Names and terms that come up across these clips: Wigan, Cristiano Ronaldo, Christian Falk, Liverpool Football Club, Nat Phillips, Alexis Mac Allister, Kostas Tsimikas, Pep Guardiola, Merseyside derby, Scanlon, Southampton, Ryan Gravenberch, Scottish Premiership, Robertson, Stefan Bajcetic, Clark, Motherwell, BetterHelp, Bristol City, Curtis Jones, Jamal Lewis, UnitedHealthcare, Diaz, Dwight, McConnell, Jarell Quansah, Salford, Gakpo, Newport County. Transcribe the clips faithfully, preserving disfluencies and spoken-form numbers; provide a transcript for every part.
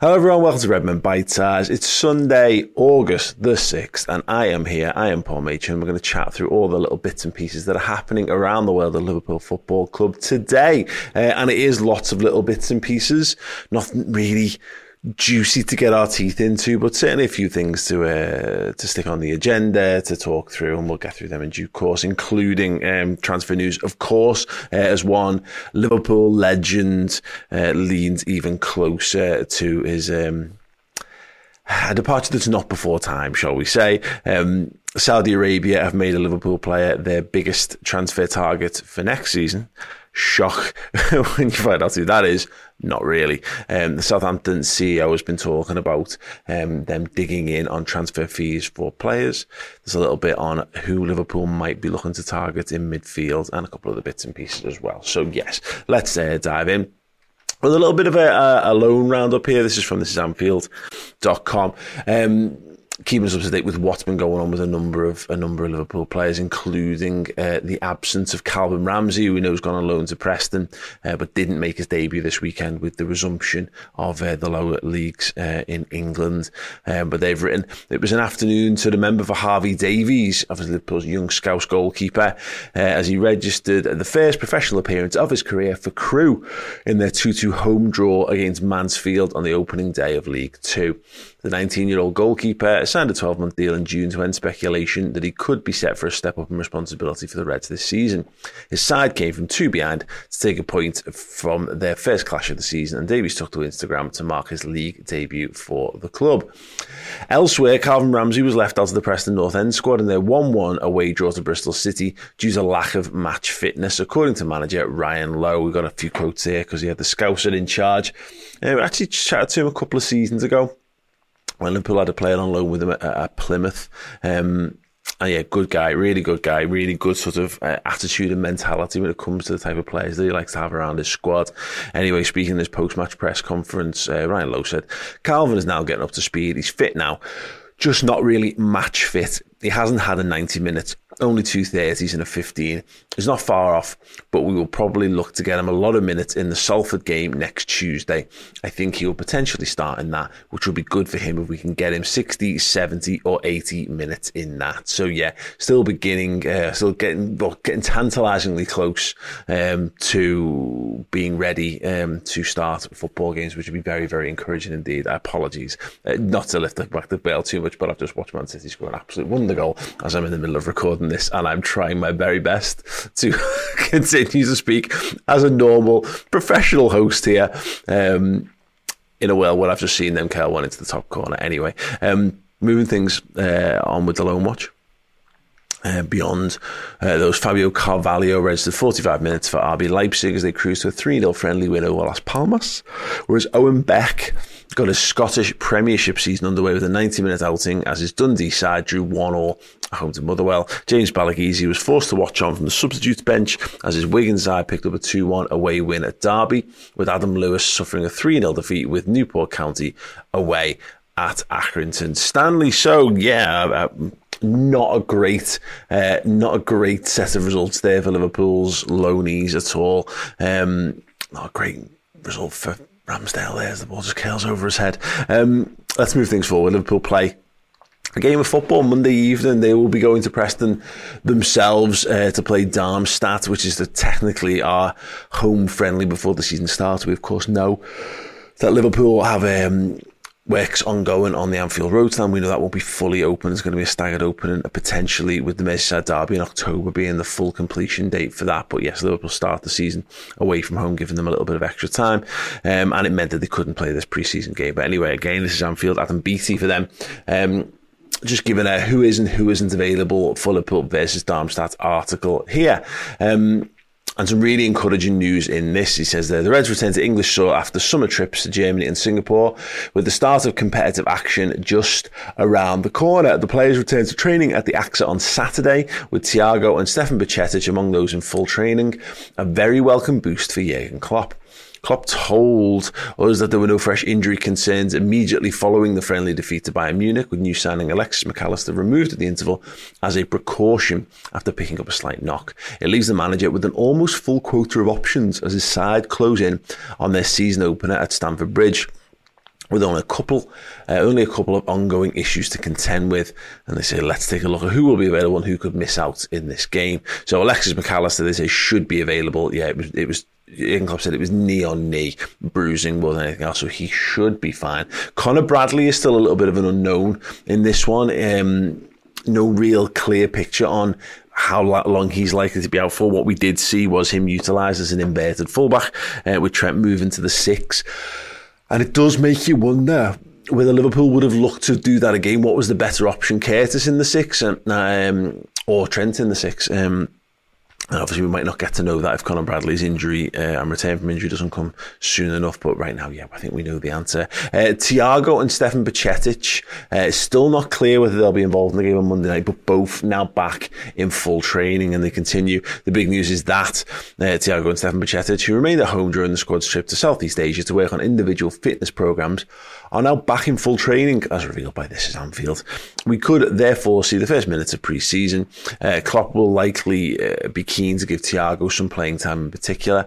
Hello everyone, welcome to Redmen Bitesize. It's Sunday, August the sixth, and I am here, I am Paul Major, and we're going to chat through all the little bits and pieces that are happening around the world of Liverpool Football Club today. Uh, and it is lots of little bits and pieces, nothing really juicy to get our teeth into, but certainly a few things to uh, to stick on the agenda, to talk through, and we'll get through them in due course, including um, transfer news, of course, uh, as one Liverpool legend uh, leans even closer to his um, a departure that's not before time, shall we say. Um, Saudi Arabia have made a Liverpool player their biggest transfer target for next season. Shock when you find out who that is. Not really. Um, the Southampton C E O has been talking about um, them digging in on transfer fees for players. There's a little bit on who Liverpool might be looking to target in midfield and a couple of the bits and pieces as well. So yes, let's uh, dive in. With a little bit of a, a loan roundup here. This is from this is anfield dot com. Um, keeping us up to date with what's been going on with a number of a number of Liverpool players, including uh, the absence of Calvin Ramsey, who we know has gone on loan to Preston, uh, but didn't make his debut this weekend with the resumption of uh, the lower leagues uh, in England. Um, but they've written, it was an afternoon to remember for Harvey Davies, obviously Liverpool's young Scouse goalkeeper, uh, as he registered the first professional appearance of his career for Crewe in their two two home draw against Mansfield on the opening day of League Two. The nineteen-year-old goalkeeper signed a twelve-month deal in June to end speculation that he could be set for a step-up in responsibility for the Reds this season. His side came from two behind to take a point from their first clash of the season, and Davies took to Instagram to mark his league debut for the club. Elsewhere, Calvin Ramsey was left out of the Preston North End squad in their one one away draw to Bristol City due to lack of match fitness, according to manager Ryan Lowe. We've got a few quotes here because he had the Scouser in charge. Uh, we actually chatted to him a couple of seasons ago when Liverpool had a player on loan with him at, at Plymouth. Um, and yeah, good guy, really good guy, really good sort of uh, attitude and mentality when it comes to the type of players that he likes to have around his squad. Anyway, speaking in his post-match press conference, uh, Ryan Lowe said, Calvin is now getting up to speed. He's fit now, just not really match fit. He hasn't had a ninety minutes, only two thirties and a fifteen. It's not far off, but we will probably look to get him a lot of minutes in the Salford game next Tuesday. I think he will potentially start in that, which will be good for him if we can get him sixty, seventy or eighty minutes in that. So yeah, still beginning, uh, still getting well, getting tantalisingly close um, to being ready um, to start football games, which would be very, very encouraging indeed. Apologies. Uh, not to lift the, back the bell too much, but I've just watched Man City score an absolute wonder goal as I'm in the middle of recording this, and I'm trying my very best to continue to speak as a normal professional host here um, in a world where I've just seen them curl one into the top corner. Anyway, um, moving things uh, on with the loan watch. Uh, beyond uh, those, Fabio Carvalho registered forty-five minutes for R B Leipzig as they cruised to a three nil friendly win over Las Palmas, whereas Owen Beck got his Scottish Premiership season underway with a ninety-minute outing as his Dundee side drew one all at home to Motherwell. James Balaghese was forced to watch on from the substitute bench as his Wigan side picked up a two one away win at Derby, with Adam Lewis suffering a three nil defeat with Newport County away at Accrington Stanley. So yeah, uh, Not a great, uh, not a great set of results there for Liverpool's loanees at all. Um, not a great result for Ramsdale there, as the ball just curls over his head. Um, let's move things forward. Liverpool play a game of football Monday evening. They will be going to Preston themselves uh, to play Darmstadt, which is the, technically our home friendly before the season starts. We of course know that Liverpool have um, works ongoing on the Anfield Road stand. We know that won't be fully open. It's going to be a staggered opening, potentially, with the Merseyside derby in October being the full completion date for that. But yes, Liverpool start the season away from home, giving them a little bit of extra time. Um, and it meant that they couldn't play this pre-season game. But anyway, again, this is Anfield. Adam Beattie for them. Um, just giving a who is and who isn't available for Liverpool versus Darmstadt article here. Um, And some really encouraging news in this. He says there, the Reds return to English soil after summer trips to Germany and Singapore, with the start of competitive action just around the corner. The players return to training at the A X A on Saturday, with Thiago and Stefan Bajcetic among those in full training. A very welcome boost for Jürgen Klopp. Klopp told us that there were no fresh injury concerns immediately following the friendly defeat to Bayern Munich, with new signing Alexis Mac Allister removed at the interval as a precaution after picking up a slight knock. It leaves the manager with an almost full quota of options as his side close in on their season opener at Stamford Bridge, with only a couple uh, only a couple of ongoing issues to contend with. And they say, let's take a look at who will be available and who could miss out in this game. So Alexis Mac Allister, they say, should be available. Yeah, it was, it was Jürgen Klopp said it was knee on knee bruising more than anything else, so he should be fine. Connor Bradley is still a little bit of an unknown in this one. Um, no real clear picture on how long he's likely to be out for. What we did see was him utilised as an inverted fullback, uh, with Trent moving to the six. And it does make you wonder whether Liverpool would have looked to do that again. What was the better option, Curtis in the six and, um, or Trent in the six? Um, and obviously we might not get to know that if Conor Bradley's injury uh, and return from injury doesn't come soon enough. But right now, yeah, I think we know the answer. Uh, Thiago and Stefan Bajcetic, uh, still not clear whether they'll be involved in the game on Monday night, but both now back in full training and they continue. The big news is that uh, Thiago and Stefan Bajcetic, who remained at home during the squad's trip to Southeast Asia to work on individual fitness programmes, are now back in full training, as revealed by This Is Anfield. We could therefore see the first minutes of pre-season. Uh, Klopp will likely uh, be keen to give Thiago some playing time in particular.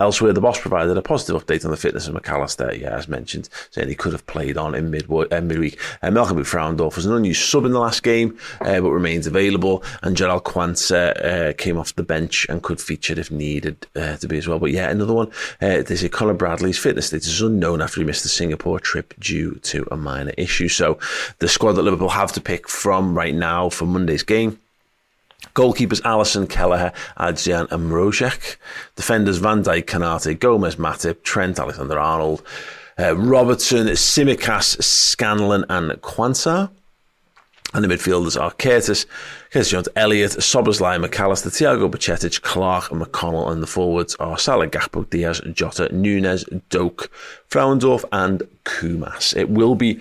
Elsewhere, the boss provided a positive update on the fitness of Mac Allister, yeah, as mentioned, saying he could have played on in midweek. Uh, midweek. Uh, Melkamu Frauendorf was an unused sub in the last game, uh, but remains available. And Jarell Quansah uh, came off the bench and could feature if needed uh, to be as well. But yeah, another one. Uh, they say Conor Bradley's fitness status is unknown after he missed the Singapore trip due to a minor issue. So the squad that Liverpool have to pick from right now for Monday's game: goalkeepers Alisson, Kelleher, Adjian and Mrozek. Defenders Van Dijk, Canate, Gomez, Matip, Trent, Alexander-Arnold, uh, Robertson, Tsimikas, Scanlon and Quansah. And the midfielders are Curtis, Curtis Jones, Elliott, Szoboszlai, Mac Allister, Thiago Bajcetic, Clark and McConnell. And the forwards are Salah, Gakpo, Diaz, Jota, Nunes, Doak, Frauendorf and Kumas. It will be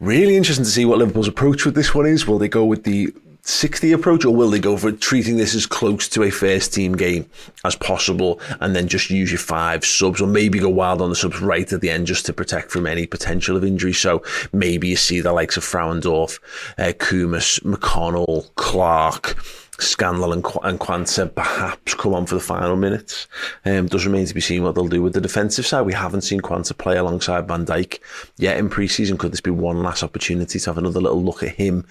really interesting to see what Liverpool's approach with this one is. Will they go with the sixty approach, or will they go for treating this as close to a first team game as possible and then just use your five subs, or maybe go wild on the subs right at the end just to protect from any potential of injury? So maybe you see the likes of Frauendorf, uh, Kumas, McConnell, Clark, Scanlon and, Qu- and Quansah perhaps come on for the final minutes. Um, does remain to be seen what they'll do with the defensive side. We haven't seen Quansah play alongside Van Dijk yet in pre-season. Could this be one last opportunity to have another little look at him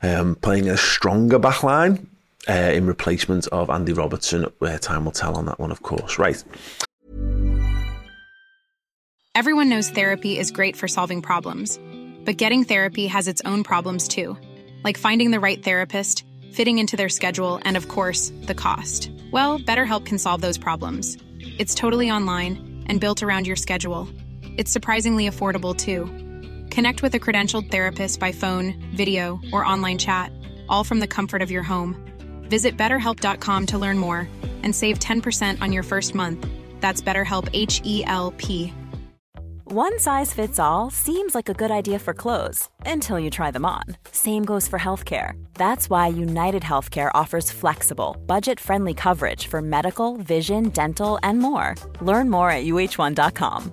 Um, playing a stronger back line uh, in replacement of Andy Robertson? Where time will tell on that one, of course. Right. Everyone knows therapy is great for solving problems, but getting therapy has its own problems too, like finding the right therapist, fitting into their schedule, and of course, the cost. Well, BetterHelp can solve those problems. It's totally online and built around your schedule. It's surprisingly affordable too. Connect with a credentialed therapist by phone, video, or online chat, all from the comfort of your home. Visit better help dot com to learn more and save ten percent on your first month. That's BetterHelp, H E L P. One size fits all seems like a good idea for clothes until you try them on. Same goes for healthcare. That's why United Healthcare offers flexible, budget-friendly coverage for medical, vision, dental, and more. Learn more at U H one dot com.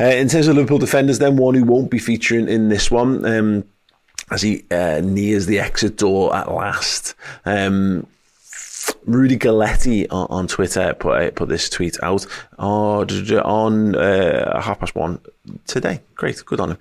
Uh, in terms of Liverpool defenders, then, one who won't be featuring in this one, um, as he uh, nears the exit door at last. Um, Rudy Galletti on, on Twitter put uh, put this tweet out oh, on uh, half past one today. Great, good on him.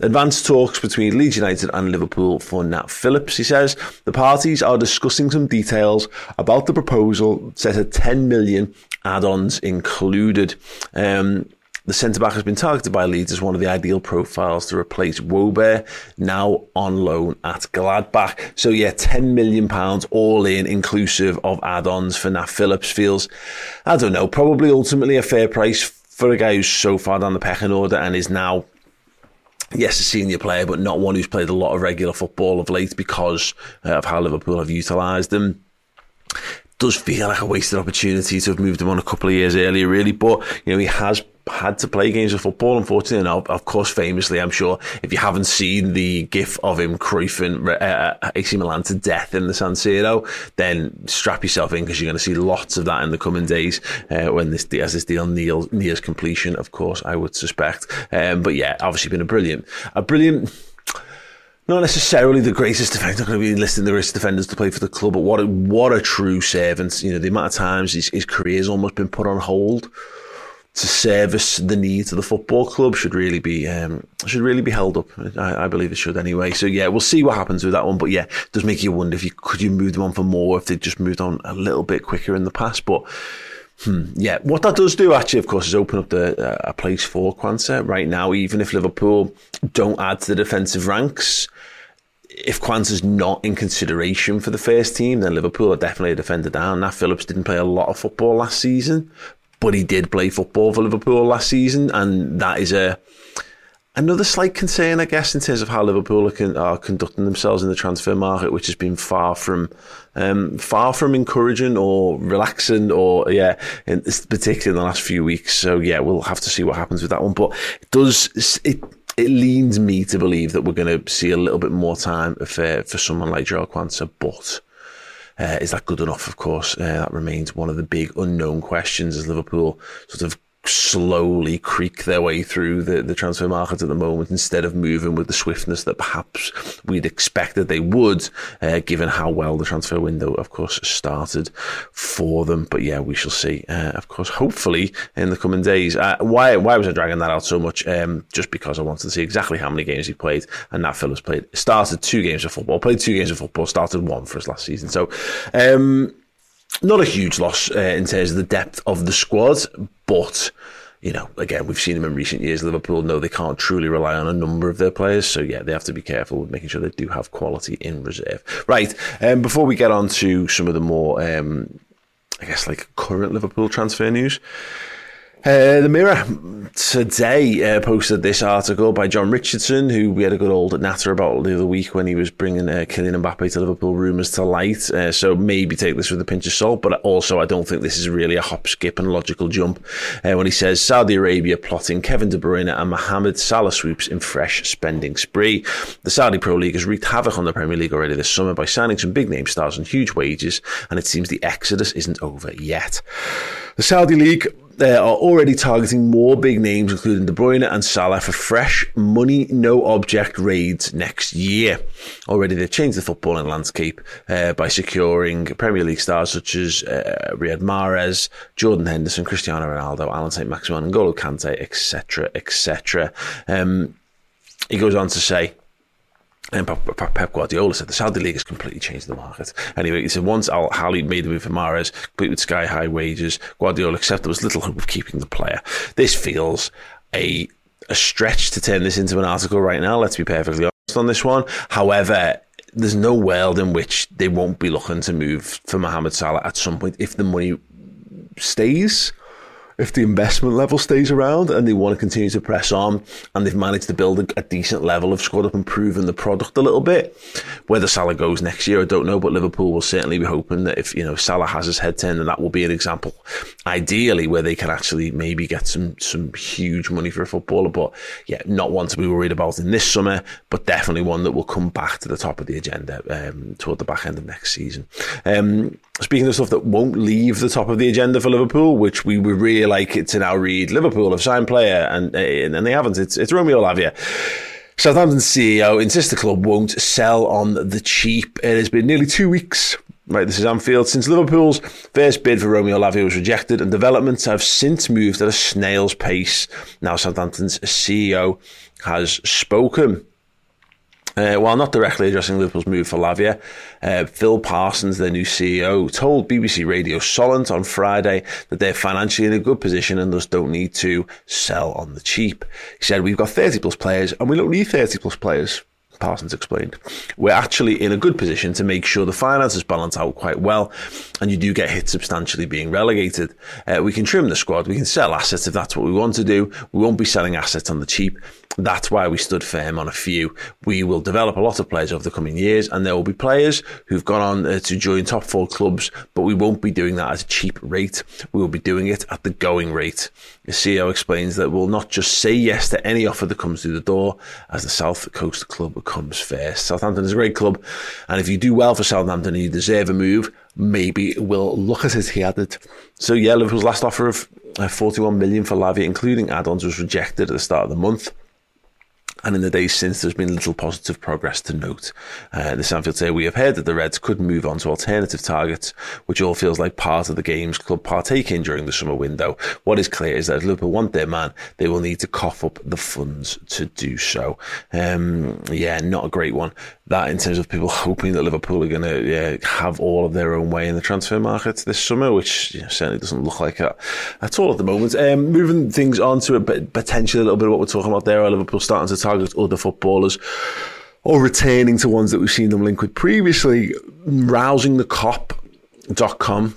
Advanced talks between Leeds United and Liverpool for Nat Phillips, he says. The parties are discussing some details about the proposal set at ten million add-ons included. Um, the centre-back has been targeted by Leeds as one of the ideal profiles to replace Wobear, now on loan at Gladbach. So yeah, ten million pounds all in, inclusive of add-ons for Nat Phillips. Feels, I don't know, probably ultimately a fair price for a guy who's so far down the pecking order and is now, yes, a senior player, but not one who's played a lot of regular football of late because of how Liverpool have utilised him. Does feel like a wasted opportunity to have moved him on a couple of years earlier, really. But, you know, he has had to play games of football, unfortunately. And of course, famously, I'm sure, if you haven't seen the gif of him Cruyffing uh, A C Milan to death in the San Siro, then strap yourself in, because you're going to see lots of that in the coming days uh, when this as this deal nears, nears completion, of course, I would suspect. Um, but yeah, obviously been a brilliant, a brilliant... Not necessarily the greatest defender, not going to be enlisting the greatest defenders to play for the club, but what a, what a true servant. You know, the amount of times his, his career's almost been put on hold to service the needs of the football club should really be um, should really be held up. I, I believe it should anyway. So yeah, we'll see what happens with that one. But yeah, it does make you wonder if you could you move them on for more if they just moved on a little bit quicker in the past. But Hmm, yeah, what that does do actually, of course, is open up the, uh, a place for Quansah right now. Even if Liverpool don't add to the defensive ranks, if Quansah's not in consideration for the first team, then Liverpool are definitely a defender down. Nat Phillips didn't play a lot of football last season, but he did play football for Liverpool last season, and that is a another slight concern, I guess, in terms of how Liverpool are, con- are conducting themselves in the transfer market, which has been far from. Um, far from encouraging or relaxing or, yeah, in, particularly in the last few weeks. So, yeah, we'll have to see what happens with that one. But it does, it it leans me to believe that we're going to see a little bit more time if, uh, for someone like Jarell Quansah. But uh, is that good enough, of course? Uh, that remains one of the big unknown questions as Liverpool sort of slowly creak their way through the, the transfer market at the moment, instead of moving with the swiftness that perhaps we'd expect that they would, uh, given how well the transfer window, of course, started for them. But yeah, we shall see. Uh, of course, hopefully in the coming days. Uh, why why was I dragging that out so much? Um, just because I wanted to see exactly how many games he played, and Nat Phillips played, started two games of football, played two games of football, started one for us last season. So, um, not a huge loss uh, in terms of the depth of the squad, but, you know, again, we've seen them in recent years. Liverpool know they can't truly rely on a number of their players, so yeah, they have to be careful with making sure they do have quality in reserve. Right, um, before we get on to some of the more, um, I guess, like current Liverpool transfer news, Uh, the Mirror today uh, posted this article by John Richardson, who we had a good old natter about the other week when he was bringing uh, Kylian Mbappe to Liverpool rumours to light. Uh, so maybe take this with a pinch of salt, but also I don't think this is really a hop, skip and logical jump. Uh, when he says Saudi Arabia plotting Kevin De Bruyne and Mohamed Salah swoops in fresh spending spree. The Saudi Pro League has wreaked havoc on the Premier League already this summer by signing some big name stars on huge wages, and it seems the exodus isn't over yet. The Saudi League They are already targeting more big names, including De Bruyne and Salah, for fresh money, no object raids next year. Already they've changed the footballing landscape uh, by securing Premier League stars such as uh, Riyad Mahrez, Jordan Henderson, Cristiano Ronaldo, Alan Saint-Maximin, N'Golo Kante, et cetera, et cetera. Um, he goes on to say, and Pep Guardiola said the Saudi League has completely changed the market. Anyway, he said once Al Ahly made the move for Mahrez, complete with sky high wages, Guardiola accepted there was little hope of keeping the player. This feels a a stretch to turn this into an article right now, let's be perfectly honest on this one. However, there's no world in which they won't be looking to move for Mohamed Salah at some point if the money stays. if the investment level stays around and they want to continue to press on and they've managed to build a, a decent level of squad up and proven the product a little bit. Whether Salah goes next year, I don't know, but Liverpool will certainly be hoping that if, you know, Salah has his head turned, and that will be an example, ideally, where they can actually maybe get some, some huge money for a footballer. But yeah, not one to be worried about in this summer, but definitely one that will come back to the top of the agenda um, toward the back end of next season. Um, speaking of stuff that won't leave the top of the agenda for Liverpool, which we were really like it to now read, Liverpool have signed player, and and they haven't. It's, it's Romeo Lavia. Southampton's C E O insists the club won't sell on the cheap. It has been nearly two weeks. Right, this is Anfield. Since Liverpool's first bid for Romeo Lavia was rejected, and developments have since moved at a snail's pace. Now Southampton's C E O has spoken. Uh, while not directly addressing Liverpool's move for Lavia, uh, Phil Parsons, their new C E O, told B B C Radio Solent on Friday that they're financially in a good position and thus don't need to sell on the cheap. He said, "We've got thirty plus players and we don't need thirty plus players," Parsons explained. "We're actually in a good position to make sure the finances balance out quite well, and you do get hit substantially being relegated. Uh, we can trim the squad, we can sell assets if that's what we want to do. We won't be selling assets on the cheap. That's why we stood firm on a few. We will develop a lot of players over the coming years, and there will be players who've gone on uh, to join top four clubs, but we won't be doing that at a cheap rate. We will be doing it at the going rate." The C E O explains that we'll not just say yes to any offer that comes through the door, as the South Coast club comes first. Southampton is a great club, and if you do well for Southampton and you deserve a move, maybe we'll look at it, he added. So yeah, Liverpool's last offer of forty-one million for Lavia, including add-ons, was rejected at the start of the month. And in the days since, there's been little positive progress to note. Uh, this Anfield today, we have heard that the Reds could move on to alternative targets, which all feels like part of the games club partake in during the summer window. What is clear is that if Liverpool want their man, they will need to cough up the funds to do so. Um, yeah, not a great one. That, in terms of people hoping that Liverpool are going to yeah, have all of their own way in the transfer market this summer, which you know, certainly doesn't look like it at all at the moment. Um, moving things on to a bit, potentially a little bit of what we're talking about there, are Liverpool starting to target other footballers or returning to ones that we've seen them link with previously. rousing the cop dot com,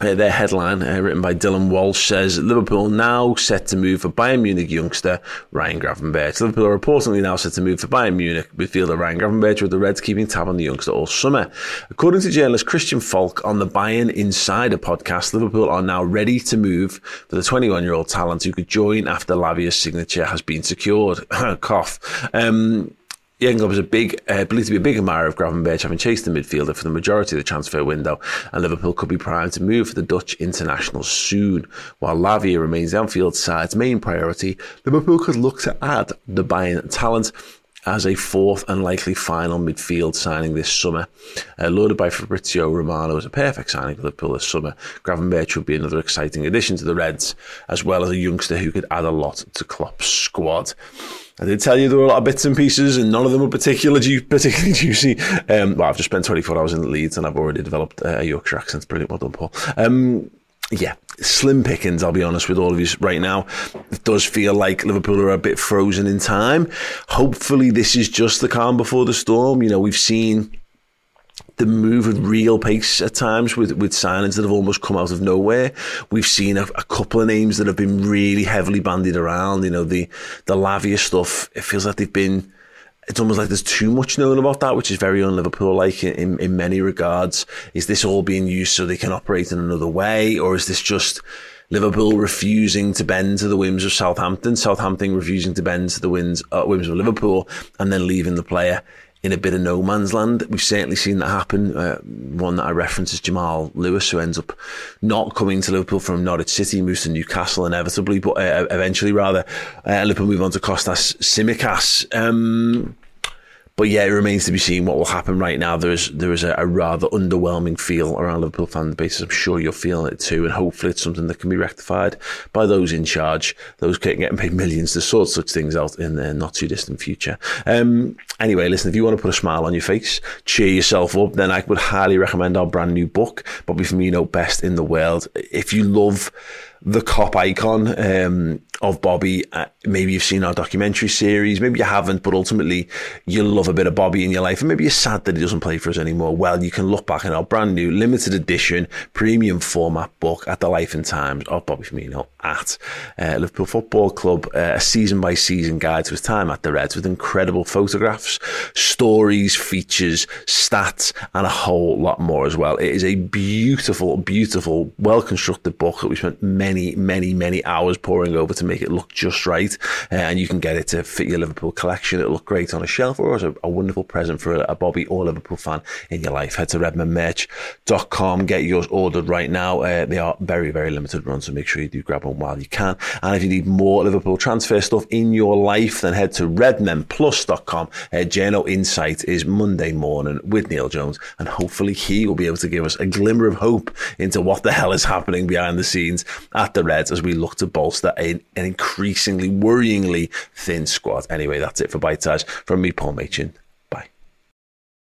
uh, their headline, uh, written by Dylan Walsh, says Liverpool now set to move for Bayern Munich youngster Ryan Gravenberch. Liverpool are reportedly now set to move for Bayern Munich midfielder Ryan Gravenberch, with the Reds keeping tab on the youngster all summer. According to journalist Christian Falk on the Bayern Insider podcast, Liverpool are now ready to move for the twenty-one-year-old talent who could join after Lavia's signature has been secured. Cough. Um... Jürgen Klopp is a big, uh, believed to be a big admirer of Gravenberch, having chased the midfielder for the majority of the transfer window, and Liverpool could be primed to move for the Dutch international soon. While Lavia remains the Anfield side's main priority, Liverpool could look to add the Bayern talent as a fourth and likely final midfield signing this summer. Uh, loaded by Fabrizio Romano as a perfect signing for Liverpool this summer, Gravenberch would be another exciting addition to the Reds, as well as a youngster who could add a lot to Klopp's squad. I did tell you there were a lot of bits and pieces, and none of them were particularly, particularly juicy. Um, well, I've just spent twenty-four hours in Leeds, and I've already developed a Yorkshire accent. Brilliant, well done, Paul. Um, yeah, slim pickings, I'll be honest with all of you right now. It does feel like Liverpool are a bit frozen in time. Hopefully this is just the calm before the storm. You know, we've seen the move at real pace at times with, with signings that have almost come out of nowhere. We've seen a, a couple of names that have been really heavily bandied around. You know, the, the Lavia stuff, it feels like they've been, it's almost like there's too much known about that, which is very un-Liverpool-like in, in, in many regards. Is this all being used so they can operate in another way? Or is this just Liverpool refusing to bend to the whims of Southampton, Southampton refusing to bend to the whims, uh, whims of Liverpool, and then leaving the player in a bit of no man's land? We've certainly seen that happen. Uh, one that I reference is Jamal Lewis, who ends up not coming to Liverpool from Norwich City, moves to Newcastle inevitably, but uh, eventually rather, uh, Liverpool move on to Kostas Tsimikas. Um, but yeah, it remains to be seen what will happen right now. There is there is a, a rather underwhelming feel around Liverpool fan bases. I'm sure you're feeling it too, and hopefully it's something that can be rectified by those in charge, those getting paid millions to sort such things out in the not too distant future. Um, anyway, listen, if you want to put a smile on your face, cheer yourself up, then I would highly recommend our brand new book, Bobby Firmino, Best in the World. If you love the cop icon, um, of Bobby. Uh, maybe you've seen our documentary series, maybe you haven't, but ultimately you love a bit of Bobby in your life, and maybe you're sad that he doesn't play for us anymore. Well, you can look back in our brand new limited edition premium format book at the life and times of Bobby Firmino at uh, Liverpool Football Club, uh, a season by season guide to his time at the Reds, with incredible photographs, stories, features, stats, and a whole lot more as well. It is a beautiful, beautiful, well constructed book that we spent many, many, many hours poring over to make it look just right, uh, and you can get it to fit your Liverpool collection. It'll look great on a shelf, or as a, a wonderful present for a, a Bobby or Liverpool fan in your life. Head to redmen merch dot com, get yours ordered right now. Uh, they are very, very limited runs, so make sure you do grab one while you can. And if you need more Liverpool transfer stuff in your life, then head to redmen plus dot com. Uh, Journo Insight is Monday morning with Neil Jones, and hopefully he will be able to give us a glimmer of hope into what the hell is happening behind the scenes at the Reds as we look to bolster a an increasingly worryingly thin squad. Anyway, that's it for Bitesize. From me, Paul Machin,